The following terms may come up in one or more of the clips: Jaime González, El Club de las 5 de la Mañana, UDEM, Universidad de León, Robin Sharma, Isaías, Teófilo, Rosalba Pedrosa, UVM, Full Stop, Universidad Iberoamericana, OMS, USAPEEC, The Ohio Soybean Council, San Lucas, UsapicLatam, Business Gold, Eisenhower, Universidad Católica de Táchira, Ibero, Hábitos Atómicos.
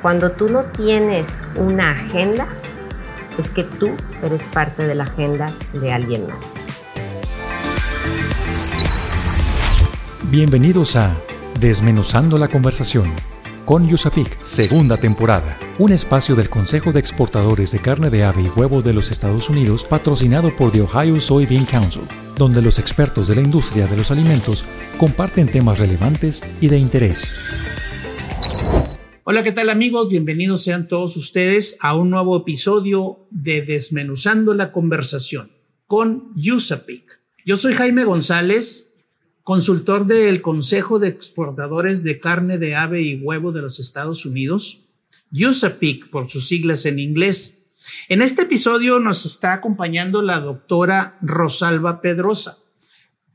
Cuando tú no tienes una agenda, es que tú eres parte de la agenda de alguien más. Bienvenidos a Desmenuzando la Conversación con USAPEEC, segunda temporada. Un espacio del Consejo de Exportadores de Carne de Ave y Huevo de los Estados Unidos, patrocinado por The Ohio Soybean Council, donde los expertos de la industria de los alimentos comparten temas relevantes y de interés. Hola, ¿qué tal amigos? Bienvenidos sean todos ustedes a un nuevo episodio de Desmenuzando la Conversación con USAPEEC. Yo soy Jaime González, consultor del Consejo de Exportadores de Carne de Ave y Huevo de los Estados Unidos, USAPEEC por sus siglas en inglés. En este episodio nos está acompañando la doctora Rosalba Pedrosa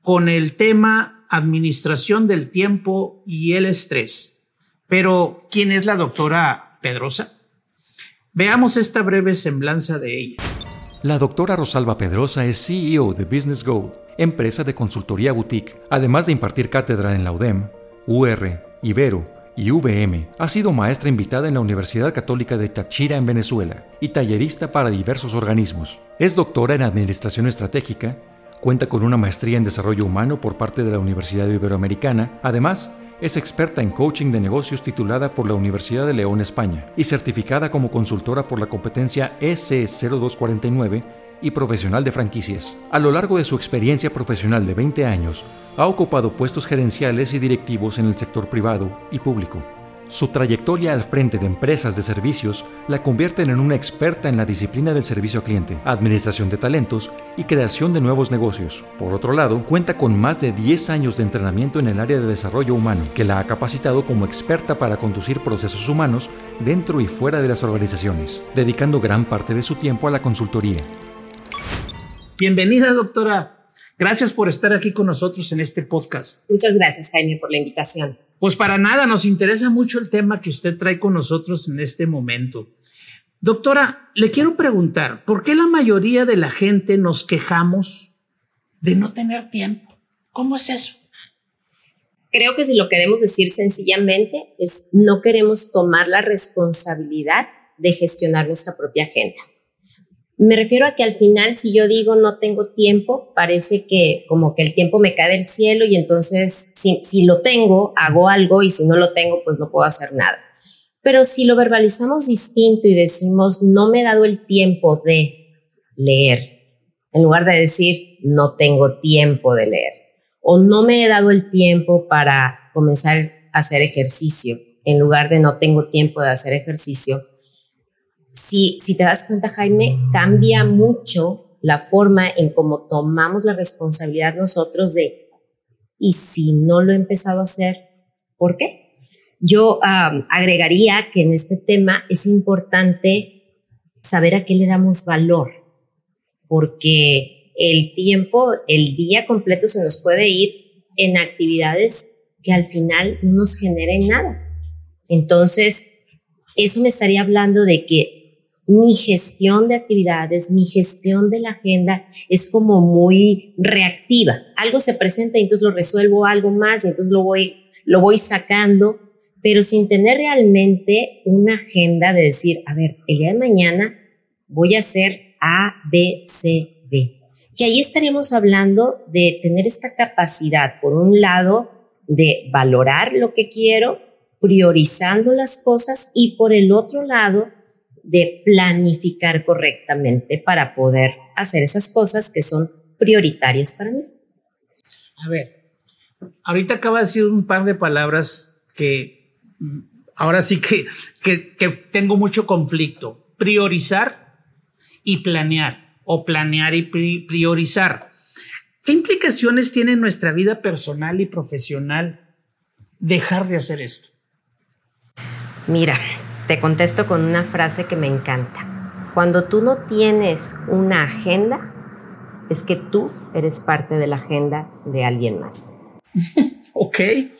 con el tema Administración del Tiempo y el Estrés. Pero, ¿quién es la doctora Pedrosa? Veamos esta breve semblanza de ella. La doctora Rosalba Pedrosa es CEO de Business Gold, empresa de consultoría boutique. Además de impartir cátedra en la UDEM, UR, Ibero y UVM, ha sido maestra invitada en la Universidad Católica de Táchira en Venezuela y tallerista para diversos organismos. Es doctora en Administración Estratégica, cuenta con una maestría en Desarrollo Humano por parte de la Universidad Iberoamericana. Además, es experta en coaching de negocios titulada por la Universidad de León, España, y certificada como consultora por la competencia EC0249 y profesional de franquicias. A lo largo de su experiencia profesional de 20 años, ha ocupado puestos gerenciales y directivos en el sector privado y público. Su trayectoria al frente de empresas de servicios la convierten en una experta en la disciplina del servicio al cliente, administración de talentos y creación de nuevos negocios. Por otro lado, cuenta con más de 10 años de entrenamiento en el área de desarrollo humano, que la ha capacitado como experta para conducir procesos humanos dentro y fuera de las organizaciones, dedicando gran parte de su tiempo a la consultoría. Bienvenida, doctora. Gracias por estar aquí con nosotros en este podcast. Muchas gracias, Jaime, por la invitación. Pues para nada, nos interesa mucho el tema que usted trae con nosotros en este momento. Doctora, le quiero preguntar, ¿por qué la mayoría de la gente nos quejamos de no tener tiempo? ¿Cómo es eso? Creo que si lo queremos decir sencillamente es no queremos tomar la responsabilidad de gestionar nuestra propia agenda. Me refiero a que al final, si yo digo no tengo tiempo, parece que como que el tiempo me cae del cielo y entonces si lo tengo, hago algo y si no lo tengo, pues no puedo hacer nada. Pero si lo verbalizamos distinto y decimos no me he dado el tiempo de leer, en lugar de decir no tengo tiempo de leer o no me he dado el tiempo para comenzar a hacer ejercicio, en lugar de no tengo tiempo de hacer ejercicio, Si te das cuenta, Jaime, cambia mucho la forma en cómo tomamos la responsabilidad nosotros de, y si no lo he empezado a hacer, ¿por qué? Yo agregaría que en este tema es importante saber a qué le damos valor, porque el tiempo, el día completo se nos puede ir en actividades que al final no nos generen nada. Entonces, eso me estaría hablando de que mi gestión de actividades, mi gestión de la agenda es como muy reactiva. Algo se presenta y entonces lo resuelvo, algo más, y entonces lo voy sacando, pero sin tener realmente una agenda de decir, a ver, el día de mañana voy a hacer A, B, C, D. Que ahí estaríamos hablando de tener esta capacidad, por un lado, de valorar lo que quiero, priorizando las cosas, y por el otro lado, de planificar correctamente para poder hacer esas cosas que son prioritarias para mí. A ver, ahorita acaba de decir un par de palabras que ahora sí que tengo mucho conflicto. Priorizar y planear, o planear y priorizar. ¿Qué implicaciones tiene en nuestra vida personal y profesional dejar de hacer esto? Mira, te contesto con una frase que me encanta. Cuando tú no tienes una agenda, es que tú eres parte de la agenda de alguien más. Ok.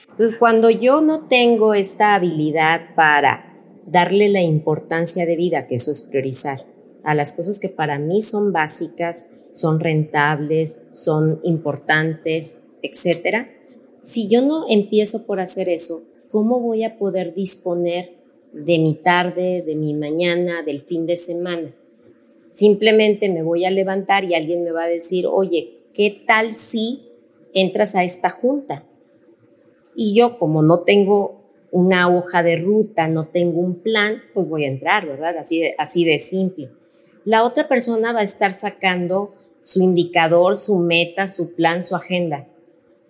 Entonces, cuando yo no tengo esta habilidad para darle la importancia de vida, que eso es priorizar, a las cosas que para mí son básicas, son rentables, son importantes, etc. Si yo no empiezo por hacer eso, ¿cómo voy a poder disponer de mi tarde, de mi mañana, del fin de semana. Simplemente me voy a levantar y alguien me va a decir, oye, ¿qué tal si entras a esta junta? Y yo, como no tengo una hoja de ruta, no tengo un plan, pues voy a entrar, ¿verdad? Así de simple. La otra persona va a estar sacando su indicador, su meta, su plan, su agenda.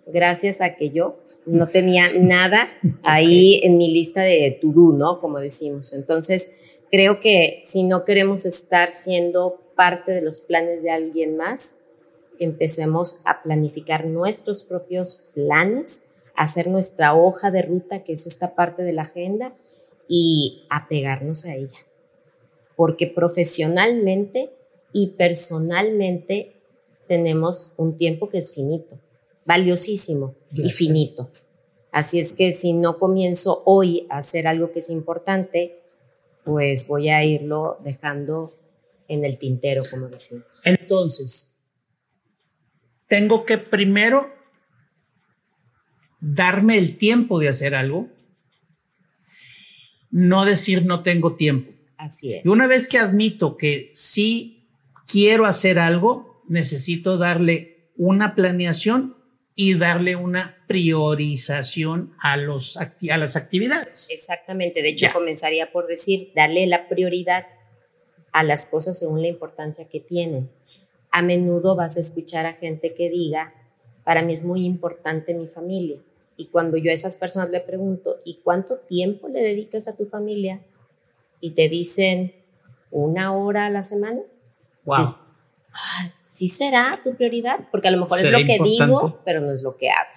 Gracias a que yo no tenía nada ahí en mi lista de to-do, ¿no? Como decimos. Entonces, creo que si no queremos estar siendo parte de los planes de alguien más, empecemos a planificar nuestros propios planes, hacer nuestra hoja de ruta, que es esta parte de la agenda, y apegarnos a ella. Porque profesionalmente y personalmente tenemos un tiempo que es finito, valiosísimo y finito. Así es que si no comienzo hoy a hacer algo que es importante, pues voy a irlo dejando en el tintero, como decimos. Entonces, tengo que primero darme el tiempo de hacer algo, no decir no tengo tiempo. Así es. Y una vez que admito que sí quiero hacer algo, necesito darle una planeación y darle una priorización a las actividades. Exactamente. De hecho, comenzaría por decir, darle la prioridad a las cosas según la importancia que tienen. A menudo vas a escuchar a gente que diga, para mí es muy importante mi familia. Y cuando yo a esas personas le pregunto, ¿y cuánto tiempo le dedicas a tu familia? Y te dicen, 1 hora a la semana. Wow. Dices, sí será tu prioridad, porque a lo mejor es lo que digo, pero no es lo que hago.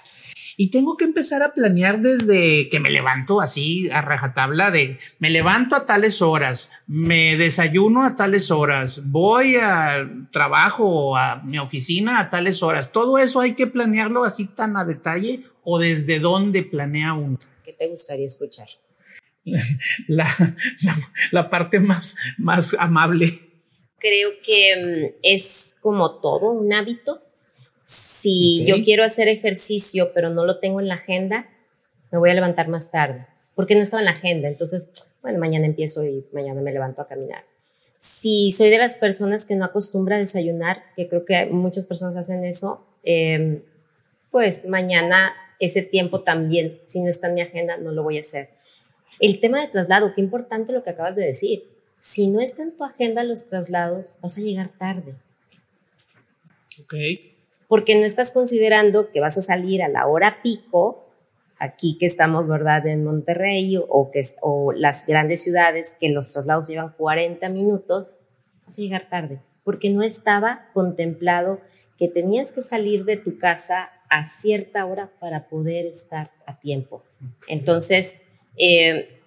Y tengo que empezar a planear desde que me levanto, así a rajatabla, de me levanto a tales horas, me desayuno a tales horas, voy al trabajo, a mi oficina a tales horas. ¿Todo eso hay que planearlo así tan a detalle o desde dónde planea uno? ¿Qué te gustaría escuchar? La parte más amable. Creo que es como todo un hábito. Si yo quiero hacer ejercicio, pero no lo tengo en la agenda, me voy a levantar más tarde, porque no estaba en la agenda. Entonces, bueno, mañana empiezo y mañana me levanto a caminar. Si soy de las personas que no acostumbra a desayunar, que creo que muchas personas hacen eso, pues mañana ese tiempo también, si no está en mi agenda, no lo voy a hacer. El tema de traslado, qué importante lo que acabas de decir. Si no está en tu agenda los traslados, vas a llegar tarde. Ok. Porque no estás considerando que vas a salir a la hora pico, aquí que estamos, ¿verdad?, en Monterrey o las grandes ciudades, que los traslados llevan 40 minutos, vas a llegar tarde, porque no estaba contemplado que tenías que salir de tu casa a cierta hora para poder estar a tiempo. Okay. Entonces,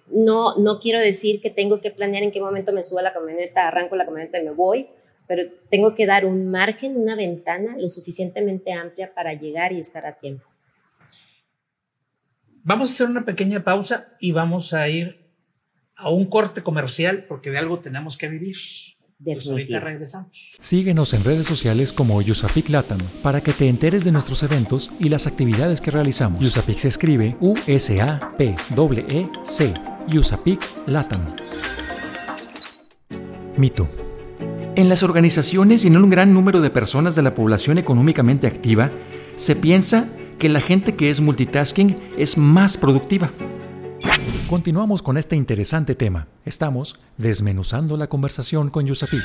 no quiero decir que tengo que planear en qué momento me subo a la camioneta, arranco la camioneta y me voy, pero tengo que dar un margen, una ventana lo suficientemente amplia para llegar y estar a tiempo. Vamos a hacer una pequeña pausa y vamos a ir a un corte comercial porque de algo tenemos que vivir. Pues ahorita regresamos. Síguenos en redes sociales como USAPicLatam para que te enteres de nuestros eventos y las actividades que realizamos. USAPEEC se escribe USAPEEC. USAPicLatam. Mito. En las organizaciones y en un gran número de personas de la población económicamente activa, se piensa que la gente que es multitasking es más productiva. Continuamos con este interesante tema. Estamos desmenuzando la conversación con USAPEEC.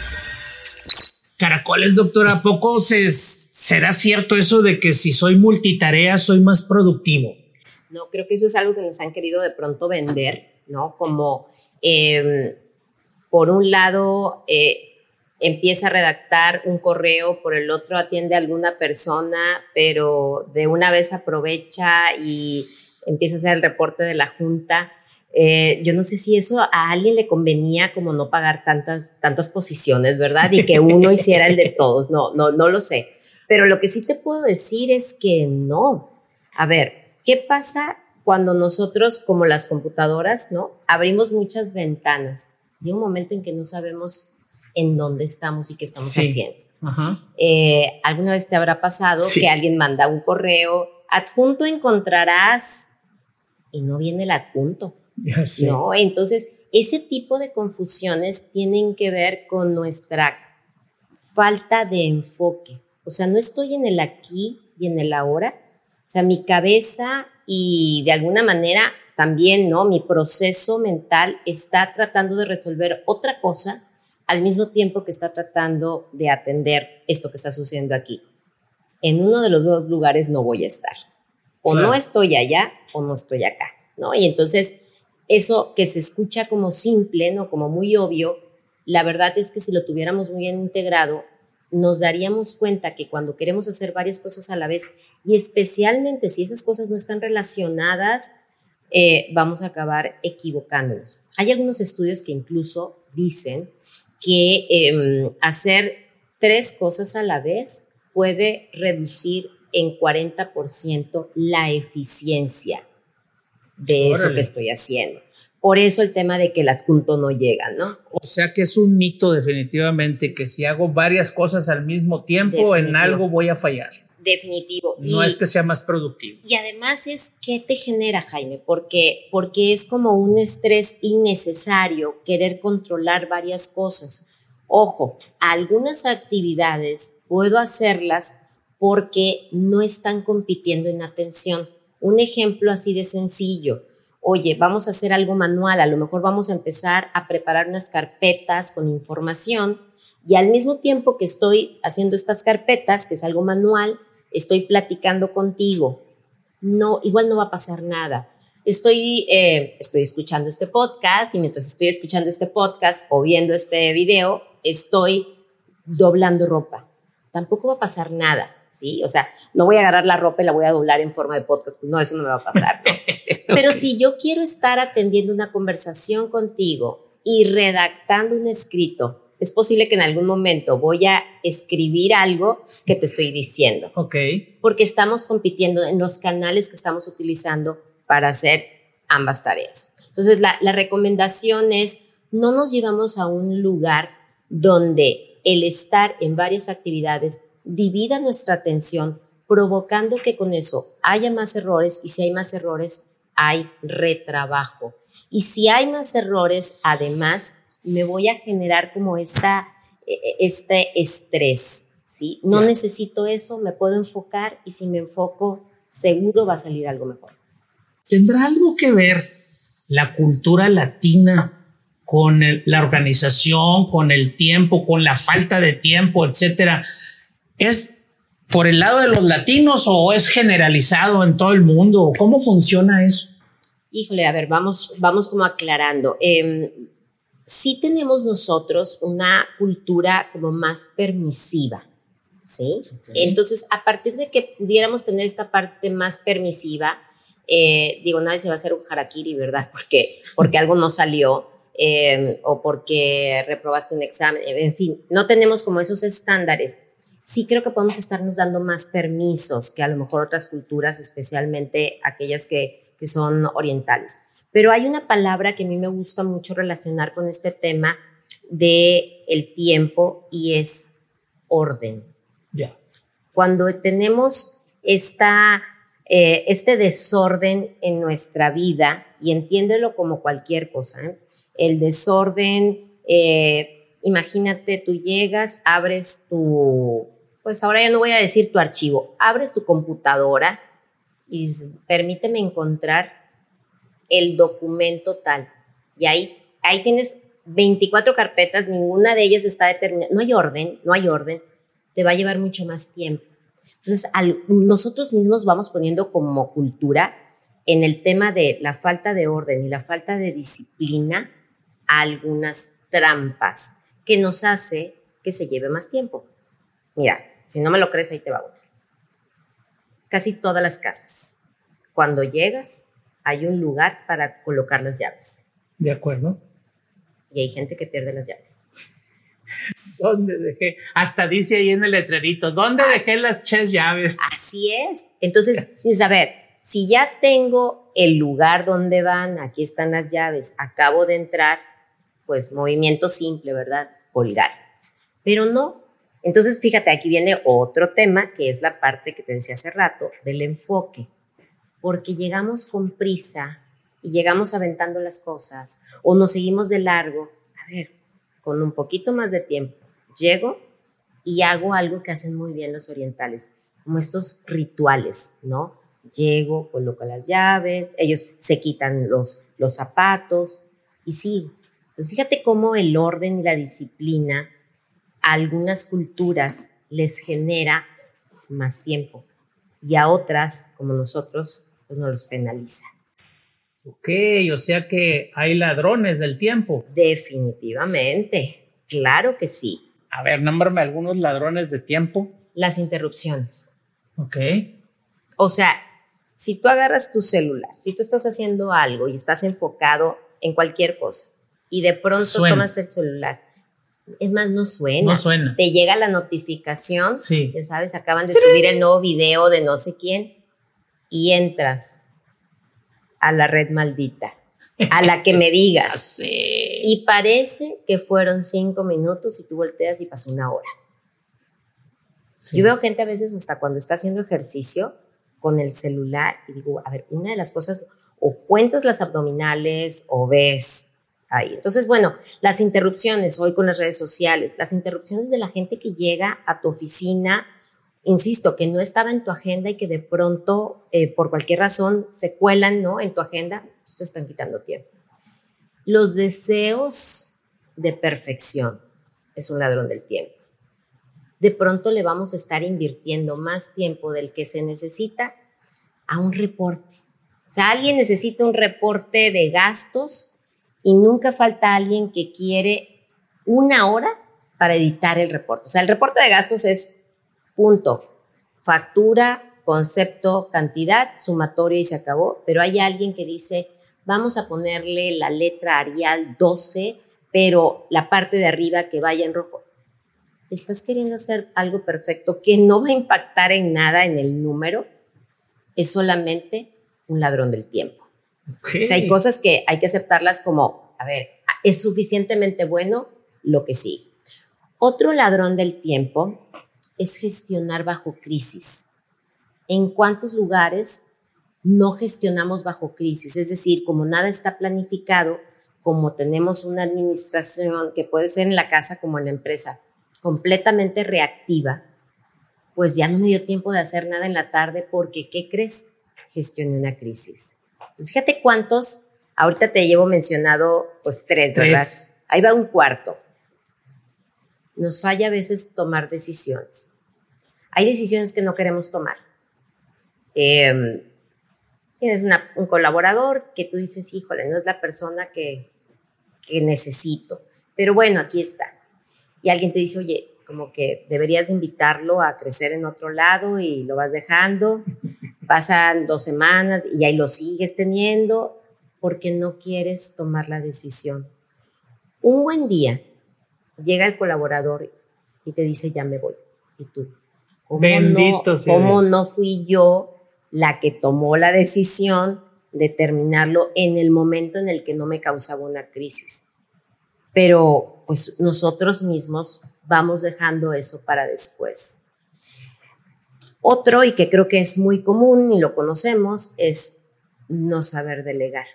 Caracoles, doctora, ¿a poco será cierto eso de que si soy multitarea soy más productivo? No, creo que eso es algo que nos han querido de pronto vender, ¿no? Como, por un lado, empieza a redactar un correo, por el otro atiende a alguna persona, pero de una vez aprovecha y empieza a hacer el reporte de la junta. Yo no sé si eso a alguien le convenía, como no pagar tantas posiciones, ¿verdad? Y que uno hiciera el de todos. No lo sé. Pero lo que sí te puedo decir es que no. A ver, ¿qué pasa cuando nosotros, como las computadoras, ¿no?, abrimos muchas ventanas? Llega un momento en que no sabemos en dónde estamos y qué estamos haciendo. Ajá. ¿Alguna vez te habrá pasado que alguien manda un correo, adjunto encontrarás, y no viene el adjunto? No, entonces Ese tipo de confusiones tienen que ver con nuestra falta de enfoque. O sea, no estoy en el aquí y en el ahora. O sea, mi cabeza y de alguna manera también, ¿no?, mi proceso mental está tratando de resolver otra cosa al mismo tiempo que está tratando de atender esto que está sucediendo aquí. En uno de los dos lugares no voy a estar. O claro, no estoy allá o no estoy acá, ¿no? Y entonces eso que se escucha como simple, ¿no?, como muy obvio, la verdad es que si lo tuviéramos muy bien integrado, nos daríamos cuenta que cuando queremos hacer varias cosas a la vez, y especialmente si esas cosas no están relacionadas, vamos a acabar equivocándonos. Hay algunos estudios que incluso dicen que hacer 3 cosas a la vez puede reducir en 40% la eficiencia de eso que estoy haciendo. Por eso el tema de que el adjunto no llega, ¿no? O sea que es un mito definitivamente que si hago varias cosas al mismo tiempo, definitivo, en algo voy a fallar. Definitivo. No es que sea más productivo. Y además es ¿qué te genera, Jaime? Porque es como un estrés innecesario querer controlar varias cosas. Ojo, algunas actividades puedo hacerlas porque no están compitiendo en atención. Un ejemplo así de sencillo. Oye, vamos a hacer algo manual, a lo mejor vamos a empezar a preparar unas carpetas con información y al mismo tiempo que estoy haciendo estas carpetas, que es algo manual, estoy platicando contigo. No, igual no va a pasar nada. Estoy escuchando este podcast y mientras estoy escuchando este podcast o viendo este video, estoy doblando ropa. Tampoco va a pasar nada, ¿sí? O sea, no voy a agarrar la ropa y la voy a doblar en forma de podcast. Pues no, eso no me va a pasar, ¿no? Pero si yo quiero estar atendiendo una conversación contigo y redactando un escrito, es posible que en algún momento voy a escribir algo que te estoy diciendo. Ok. Porque estamos compitiendo en los canales que estamos utilizando para hacer ambas tareas. Entonces, la recomendación es no nos llevamos a un lugar donde el estar en varias actividades divida nuestra atención, provocando que con eso haya más errores y si hay más errores, hay retrabajo. Y si hay más errores, además, me voy a generar como este estrés, ¿sí? No necesito eso, me puedo enfocar y si me enfoco, seguro va a salir algo mejor. ¿Tendrá algo que ver la cultura latina con la organización, con el tiempo, con la falta de tiempo, etcétera? ¿Es por el lado de los latinos o es generalizado en todo el mundo? ¿Cómo funciona eso? Híjole, a ver, vamos como aclarando. Sí tenemos nosotros una cultura como más permisiva, ¿sí? Okay. Entonces, a partir de que pudiéramos tener esta parte más permisiva, digo, nadie se va a hacer un harakiri, ¿verdad? Porque algo no salió o porque reprobaste un examen, en fin, no tenemos como esos estándares. Sí creo que podemos estarnos dando más permisos que a lo mejor otras culturas, especialmente aquellas que son orientales. Pero hay una palabra que a mí me gusta mucho relacionar con este tema del tiempo y es orden. Yeah. Cuando tenemos este desorden en nuestra vida, y entiéndelo como cualquier cosa, ¿eh? El desorden, imagínate, tú llegas, abres tu... Pues ahora yo no voy a decir tu archivo, abres tu computadora y permíteme encontrar el documento tal. Y ahí tienes 24 carpetas, ninguna de ellas está determinada. No hay orden, te va a llevar mucho más tiempo. Entonces, nosotros mismos vamos poniendo como cultura en el tema de la falta de orden y la falta de disciplina algunas trampas que nos hace que se lleve más tiempo. Mira, si no me lo crees, ahí te va una. Casi todas las casas, cuando llegas, hay un lugar para colocar las llaves. De acuerdo. Y hay gente que pierde las llaves. ¿Dónde dejé? Hasta dice ahí en el letrerito, ¿dónde dejé las llaves? Así es. Entonces, sin saber, si ya tengo el lugar donde van, aquí están las llaves, acabo de entrar, pues movimiento simple, ¿verdad? Colgar. Pero no. Entonces, fíjate, aquí viene otro tema que es la parte que te decía hace rato del enfoque, porque llegamos con prisa y llegamos aventando las cosas o nos seguimos de largo, a ver, con un poquito más de tiempo, llego y hago algo que hacen muy bien los orientales, como estos rituales, ¿no? Llego, coloco las llaves, ellos se quitan los zapatos y sí, pues fíjate cómo el orden y la disciplina a algunas culturas les genera más tiempo y a otras, como nosotros, pues nos los penaliza. Ok, o sea que hay ladrones del tiempo. Definitivamente, claro que sí. A ver, nómbrame algunos ladrones de tiempo. Las interrupciones. Ok. O sea, si tú agarras tu celular, si tú estás haciendo algo y estás enfocado en cualquier cosa y de pronto tomas el celular, es más, no suena. Te llega la notificación, sí. Ya sabes, acaban de subir el nuevo video de no sé quién y entras a la red maldita, a la que me digas. Sí. Y parece que fueron 5 minutos y tú volteas y pasó 1 hora. Sí. Yo veo gente a veces hasta cuando está haciendo ejercicio con el celular y digo, a ver, una de las cosas, o cuentas las abdominales o ves ahí. Entonces, bueno, las interrupciones hoy con las redes sociales, las interrupciones de la gente que llega a tu oficina, insisto, que no estaba en tu agenda y que de pronto, por cualquier razón, se cuelan, ¿no?, en tu agenda, pues te están quitando tiempo. Los deseos de perfección es un ladrón del tiempo. De pronto le vamos a estar invirtiendo más tiempo del que se necesita a un reporte. O sea, alguien necesita un reporte de gastos y nunca falta alguien que quiere 1 hora para editar el reporte. O sea, el reporte de gastos es punto, factura, concepto, cantidad, sumatoria y se acabó. Pero hay alguien que dice, vamos a ponerle la letra Arial 12, pero la parte de arriba que vaya en rojo. Estás queriendo hacer algo perfecto que no va a impactar en nada en el número. Es solamente un ladrón del tiempo. Okay. O sea, hay cosas que hay que aceptarlas como, a ver, es suficientemente bueno lo que sí. Otro ladrón del tiempo es gestionar bajo crisis. ¿En cuántos lugares no gestionamos bajo crisis? Es decir, como nada está planificado, como tenemos una administración que puede ser en la casa como en la empresa, completamente reactiva, pues ya no me dio tiempo de hacer nada en la tarde porque, ¿qué crees? Gestioné una crisis. Pues fíjate cuántos, ahorita te llevo mencionado pues 3, ¿verdad? Ahí va un cuarto. Nos falla a veces tomar decisiones. Hay decisiones que no queremos tomar. Tienes un colaborador que tú dices, híjole, no es la persona que necesito. Pero bueno, aquí está. Y alguien te dice, oye, como que deberías invitarlo a crecer en otro lado y lo vas dejando. Pasan 2 semanas y ahí lo sigues teniendo porque no quieres tomar la decisión. Un buen día llega el colaborador y te dice, ya me voy. Y tú, ¿cómo no fui yo la que tomó la decisión de terminarlo en el momento en el que no me causaba una crisis? Pero pues nosotros mismos vamos dejando eso para después. Otro, y que creo que es muy común y lo conocemos, es no saber delegar.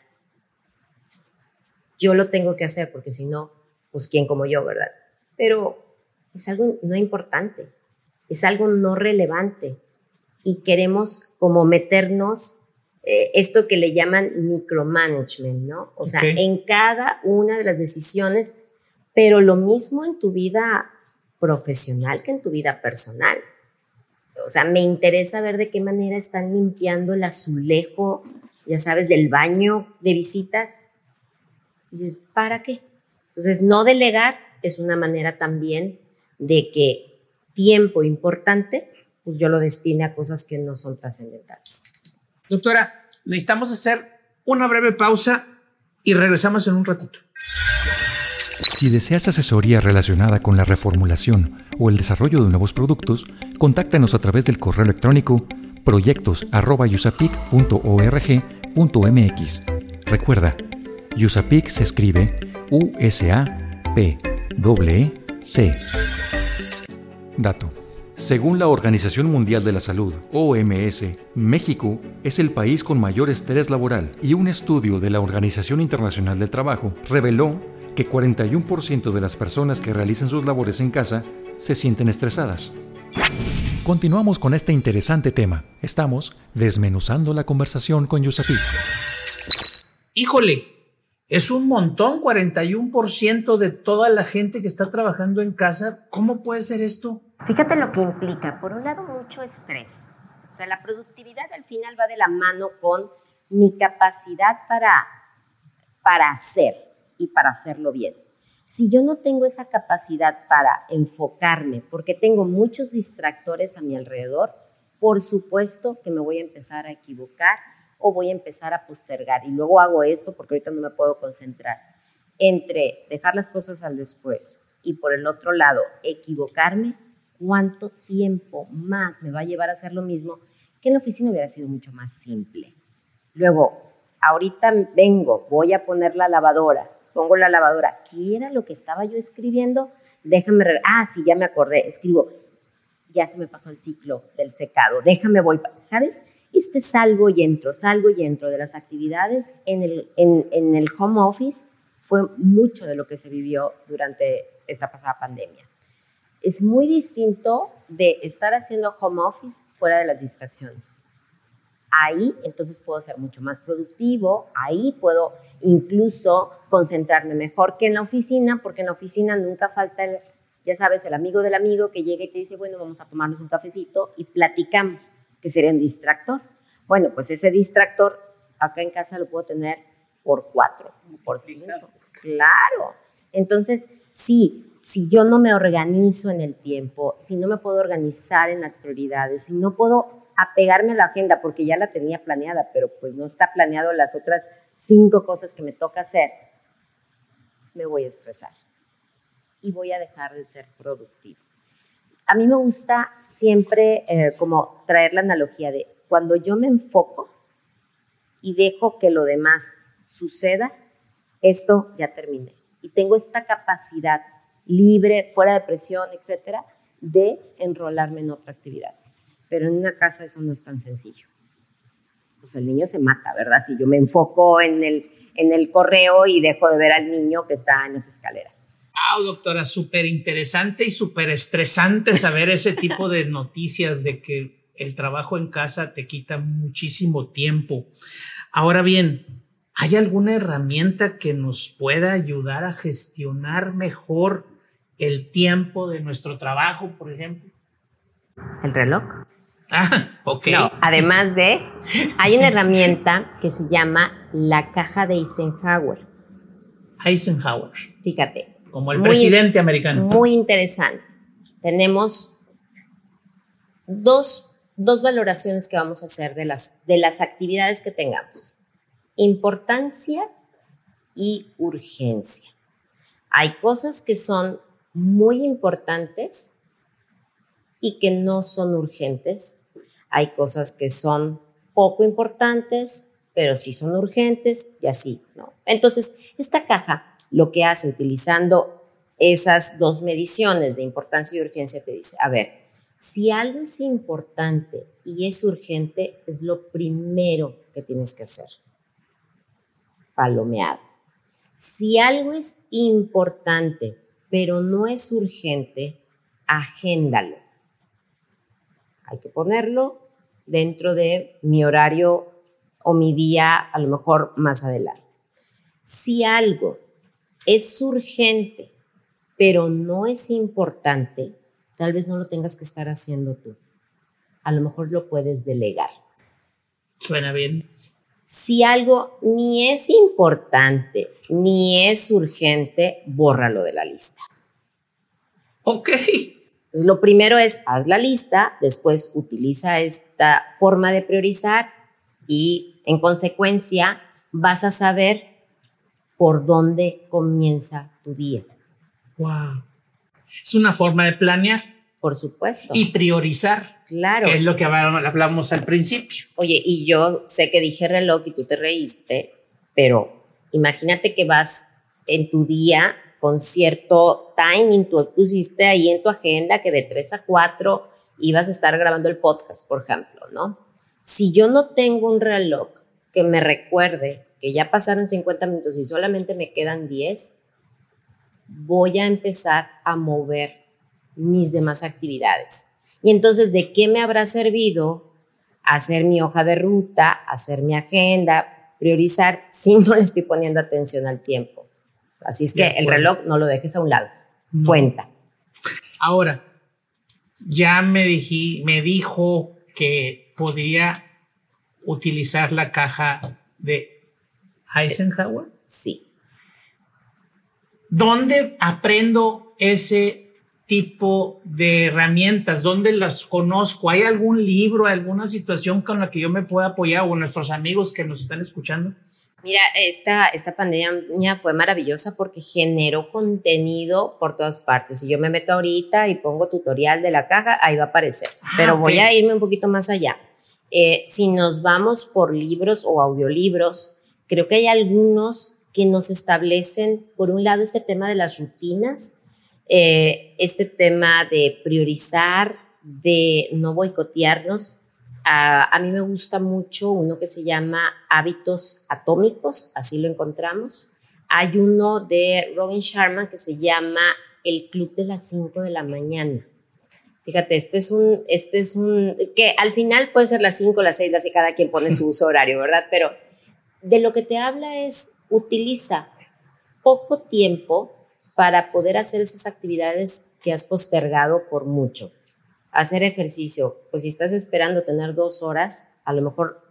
Yo lo tengo que hacer porque si no, pues quién como yo, ¿verdad? Pero es algo no importante, es algo no relevante y queremos como meternos esto que le llaman micromanagement, ¿no? O sea, en cada una de las decisiones, pero lo mismo en tu vida profesional que en tu vida personal. O sea, me interesa ver de qué manera están limpiando el azulejo, ya sabes, del baño de visitas. Y dices, ¿para qué? Entonces, no delegar es una manera también de que tiempo importante, pues yo lo destine a cosas que no son trascendentales. Doctora, necesitamos hacer una breve pausa y regresamos en un ratito. Si deseas asesoría relacionada con la reformulación o el desarrollo de nuevos productos, contáctanos a través del correo electrónico proyectos@usapic.org.mx. Recuerda, USAPEEC se escribe USAPEEC. Dato: Según la Organización Mundial de la Salud, OMS, México es el país con mayor estrés laboral, y un estudio de la Organización Internacional del Trabajo reveló que 41% de las personas que realizan sus labores en casa se sienten estresadas. Continuamos con este interesante tema. Estamos desmenuzando la conversación con USAPEEC. Híjole, es un montón, 41% de toda la gente que está trabajando en casa. ¿Cómo puede ser esto? Fíjate lo que implica. Por un lado, mucho estrés. O sea, la productividad al final va de la mano con mi capacidad para hacer y para hacerlo bien. Si yo no tengo esa capacidad para enfocarme, porque tengo muchos distractores a mi alrededor, por supuesto que me voy a empezar a equivocar o voy a empezar a postergar. Y luego hago esto porque ahorita no me puedo concentrar. Entre dejar las cosas al después y, por el otro lado, equivocarme, ¿cuánto tiempo más me va a llevar a hacer lo mismo que en la oficina hubiera sido mucho más simple? Luego, ahorita vengo, voy a poner la lavadora. Pongo la lavadora. ¿Qué era lo que estaba yo escribiendo? Déjame sí, ya me acordé. Escribo. Ya se me pasó el ciclo del secado. Déjame voy. ¿Sabes? Salgo y entro de las actividades. En el home office fue mucho de lo que se vivió durante esta pasada pandemia. Es muy distinto de estar haciendo home office fuera de las distracciones. Ahí, entonces, puedo ser mucho más productivo. Ahí puedo incluso concentrarme mejor que en la oficina, porque en la oficina nunca falta el, ya sabes, el amigo del amigo que llega y te dice, bueno, vamos a tomarnos un cafecito y platicamos, que sería un distractor. Bueno, pues ese distractor acá en casa lo puedo tener por 4, por 5. Claro. Entonces, sí, si yo no me organizo en el tiempo, si no me puedo organizar en las prioridades, si no puedo apegarme a la agenda, porque ya la tenía planeada, pero pues no está planeado las otras 5 cosas que me toca hacer, me voy a estresar y voy a dejar de ser productivo. A mí me gusta siempre como traer la analogía de cuando yo me enfoco y dejo que lo demás suceda, esto ya terminé. Y tengo esta capacidad libre, fuera de presión, etcétera, de enrolarme en otra actividad. Pero en una casa eso no es tan sencillo. Pues el niño se mata, ¿verdad? Si yo me enfoco en el correo y dejo de ver al niño que está en las escaleras. ¡Wow, doctora! Súper interesante y súper estresante saber ese tipo de noticias de que el trabajo en casa te quita muchísimo tiempo. Ahora bien, ¿hay alguna herramienta que nos pueda ayudar a gestionar mejor el tiempo de nuestro trabajo, por ejemplo? ¿El reloj? Ah, ok. No, además de, hay una herramienta que se llama la caja de Eisenhower. Eisenhower. Fíjate. Como el presidente americano. Muy interesante. Tenemos dos valoraciones que vamos a hacer de las actividades que tengamos. Importancia y urgencia. Hay cosas que son muy importantes y que no son urgentes. Hay cosas que son poco importantes, pero sí son urgentes y así, ¿no? Entonces, esta caja lo que hace, utilizando esas dos mediciones de importancia y urgencia, te dice, a ver, si algo es importante y es urgente, es lo primero que tienes que hacer. Palomeado. Si algo es importante, pero no es urgente, agéndalo. Hay que ponerlo dentro de mi horario o mi día, a lo mejor más adelante. Si algo es urgente, pero no es importante, tal vez no lo tengas que estar haciendo tú. A lo mejor lo puedes delegar. Suena bien. Si algo ni es importante, ni es urgente, bórralo de la lista. Ok. Lo primero es, haz la lista, después utiliza esta forma de priorizar y, en consecuencia, vas a saber por dónde comienza tu día. ¡Wow! Es una forma de planear. Por supuesto. Y priorizar. Claro. Que es lo que hablamos al principio. Oye, y yo sé que dije reloj y tú te reíste, pero imagínate que vas en tu día con cierto timing, tú pusiste ahí en tu agenda que de 3 a 4 y vas a estar grabando el podcast, por ejemplo, ¿no? Si yo no tengo un reloj que me recuerde que ya pasaron 50 minutos y solamente me quedan 10, voy a empezar a mover mis demás actividades. Y entonces, ¿de qué me habrá servido hacer mi hoja de ruta, hacer mi agenda, priorizar si no le estoy poniendo atención al tiempo? Así es que el reloj no lo dejes a un lado, no. Cuenta. Ahora, ya me dijo que podía utilizar la caja de Eisenhower. Sí. ¿Dónde aprendo ese tipo de herramientas? ¿Dónde las conozco? ¿Hay algún libro, alguna situación con la que yo me pueda apoyar o nuestros amigos que nos están escuchando? Mira, esta pandemia fue maravillosa porque generó contenido por todas partes. Si yo me meto ahorita y pongo tutorial de la caja, ahí va a aparecer. Pero voy a irme un poquito más allá. Si nos vamos por libros o audiolibros, creo que hay algunos que nos establecen, por un lado, este tema de las rutinas, este tema de priorizar, de no boicotearnos. A mí me gusta mucho uno que se llama Hábitos Atómicos, así lo encontramos. Hay uno de Robin Sharma que se llama El Club de las 5 de la Mañana. Fíjate, este es un que al final puede ser las 5, las 6, las 6, cada quien pone su uso horario, ¿verdad? Pero de lo que te habla es utiliza poco tiempo para poder hacer esas actividades que has postergado por mucho. Hacer ejercicio, pues si estás esperando tener 2 horas, a lo mejor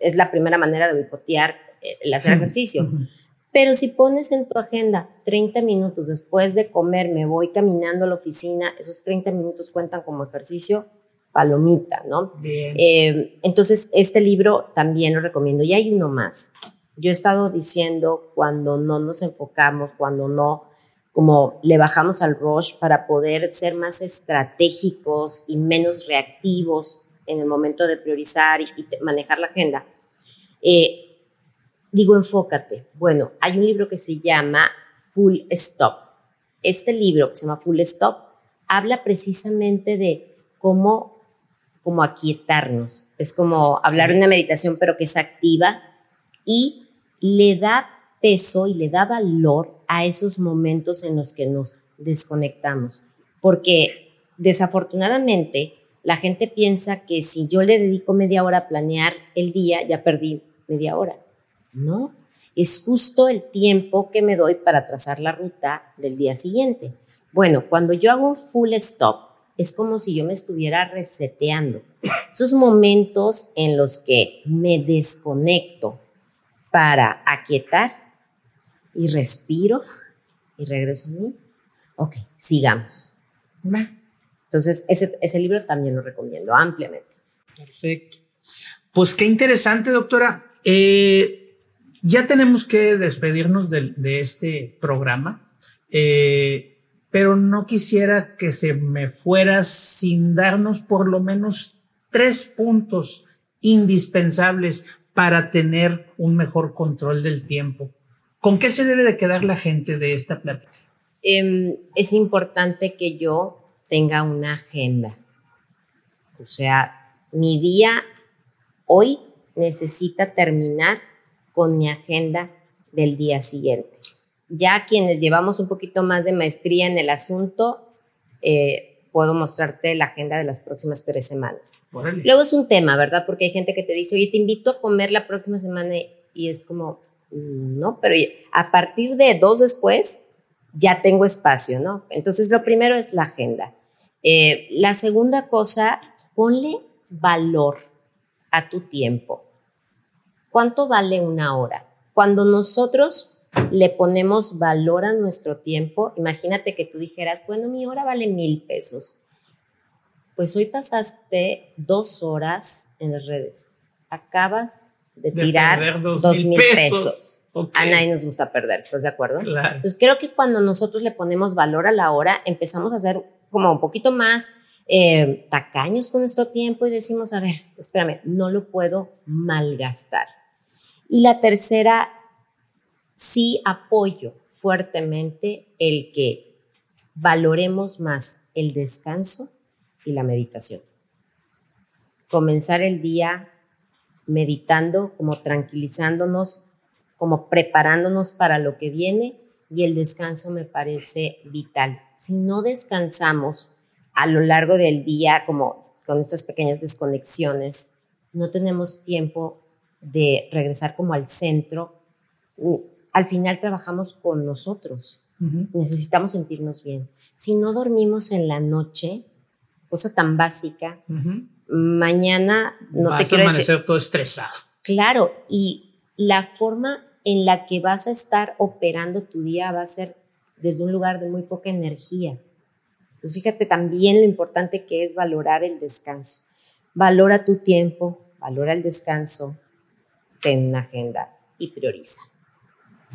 es la primera manera de boicotear el hacer ejercicio. Pero si pones en tu agenda 30 minutos después de comer, me voy caminando a la oficina, esos 30 minutos cuentan como ejercicio, palomita, ¿no? Bien. Entonces, este libro también lo recomiendo. Y hay uno más. Yo he estado diciendo cuando no nos enfocamos, cuando no, como le bajamos al rush para poder ser más estratégicos y menos reactivos en el momento de priorizar y manejar la agenda. Digo, enfócate. Bueno, hay un libro que se llama Full Stop. Este libro que se llama Full Stop habla precisamente de cómo aquietarnos. Es como hablar de una meditación, pero que es activa y le da peso y le da valor a esos momentos en los que nos desconectamos. Porque desafortunadamente la gente piensa que si yo le dedico media hora a planear el día, ya perdí media hora. No, es justo el tiempo que me doy para trazar la ruta del día siguiente. Bueno, cuando yo hago un full stop, es como si yo me estuviera reseteando. Esos momentos en los que me desconecto para aquietar y respiro y regreso a mí. Ok, sigamos. Entonces, ese libro también lo recomiendo ampliamente. Perfecto. Pues qué interesante, doctora. Ya tenemos que despedirnos de este programa, pero no quisiera que se me fuera sin darnos por lo menos 3 puntos indispensables para tener un mejor control del tiempo. ¿Con qué se debe de quedar la gente de esta plática? Es importante que yo tenga una agenda. O sea, mi día hoy necesita terminar con mi agenda del día siguiente. Ya quienes llevamos un poquito más de maestría en el asunto, puedo mostrarte la agenda de las próximas 3 semanas. Órale. Luego es un tema, ¿verdad? Porque hay gente que te dice, oye, te invito a comer la próxima semana y es como, no, pero a partir de 2 después ya tengo espacio, ¿no? Entonces lo primero es la agenda. La segunda cosa, ponle valor a tu tiempo. ¿Cuánto vale una hora? Cuando nosotros le ponemos valor a nuestro tiempo, imagínate que tú dijeras, bueno, mi hora vale 1,000 pesos. Pues hoy pasaste 2 horas en las redes. Acabas de tirar 2,000 pesos. Okay. A nadie nos gusta perder, ¿estás de acuerdo? Claro. Entonces creo que cuando nosotros le ponemos valor a la hora, empezamos a ser como un poquito más tacaños con nuestro tiempo y decimos, a ver, espérame, no lo puedo malgastar. Y la tercera, sí apoyo fuertemente el que valoremos más el descanso y la meditación. comenzar el día meditando, como tranquilizándonos, como preparándonos para lo que viene, y el descanso me parece vital. Si no descansamos a lo largo del día, como con estas pequeñas desconexiones, no tenemos tiempo de regresar como al centro. Al final trabajamos con nosotros. Uh-huh. Necesitamos sentirnos bien. Si no dormimos en la noche, cosa tan básica, uh-huh, mañana no vas te quiero decir... Vas a amanecer todo estresado. Claro, y la forma en la que vas a estar operando tu día va a ser desde un lugar de muy poca energía. Entonces fíjate también lo importante que es valorar el descanso. Valora tu tiempo, valora el descanso, ten una agenda y prioriza.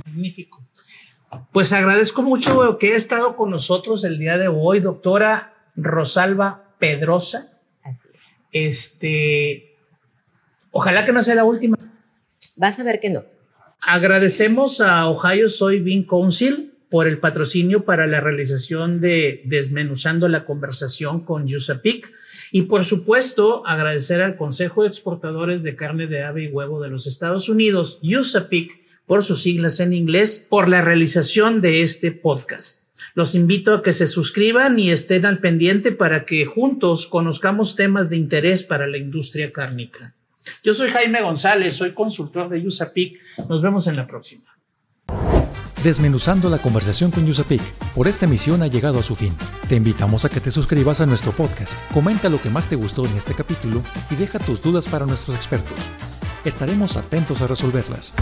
Magnífico. Pues agradezco mucho que haya estado con nosotros el día de hoy, doctora Rosalba Pedrosa. Así es. Ojalá que no sea la última. Vas a ver que no. Agradecemos a Ohio Soybean Council por el patrocinio para la realización de Desmenuzando la Conversación con USAPEEC. Y por supuesto, agradecer al Consejo de Exportadores de Carne de Ave y Huevo de los Estados Unidos, USAPEEC, por sus siglas en inglés, por la realización de este podcast. Los invito a que se suscriban y estén al pendiente para que juntos conozcamos temas de interés para la industria cárnica. Yo soy Jaime González, soy consultor de USAPEEC. Nos vemos en la próxima. Desmenuzando la conversación con USAPEEC, por esta emisión ha llegado a su fin. Te invitamos a que te suscribas a nuestro podcast, comenta lo que más te gustó en este capítulo y deja tus dudas para nuestros expertos. Estaremos atentos a resolverlas.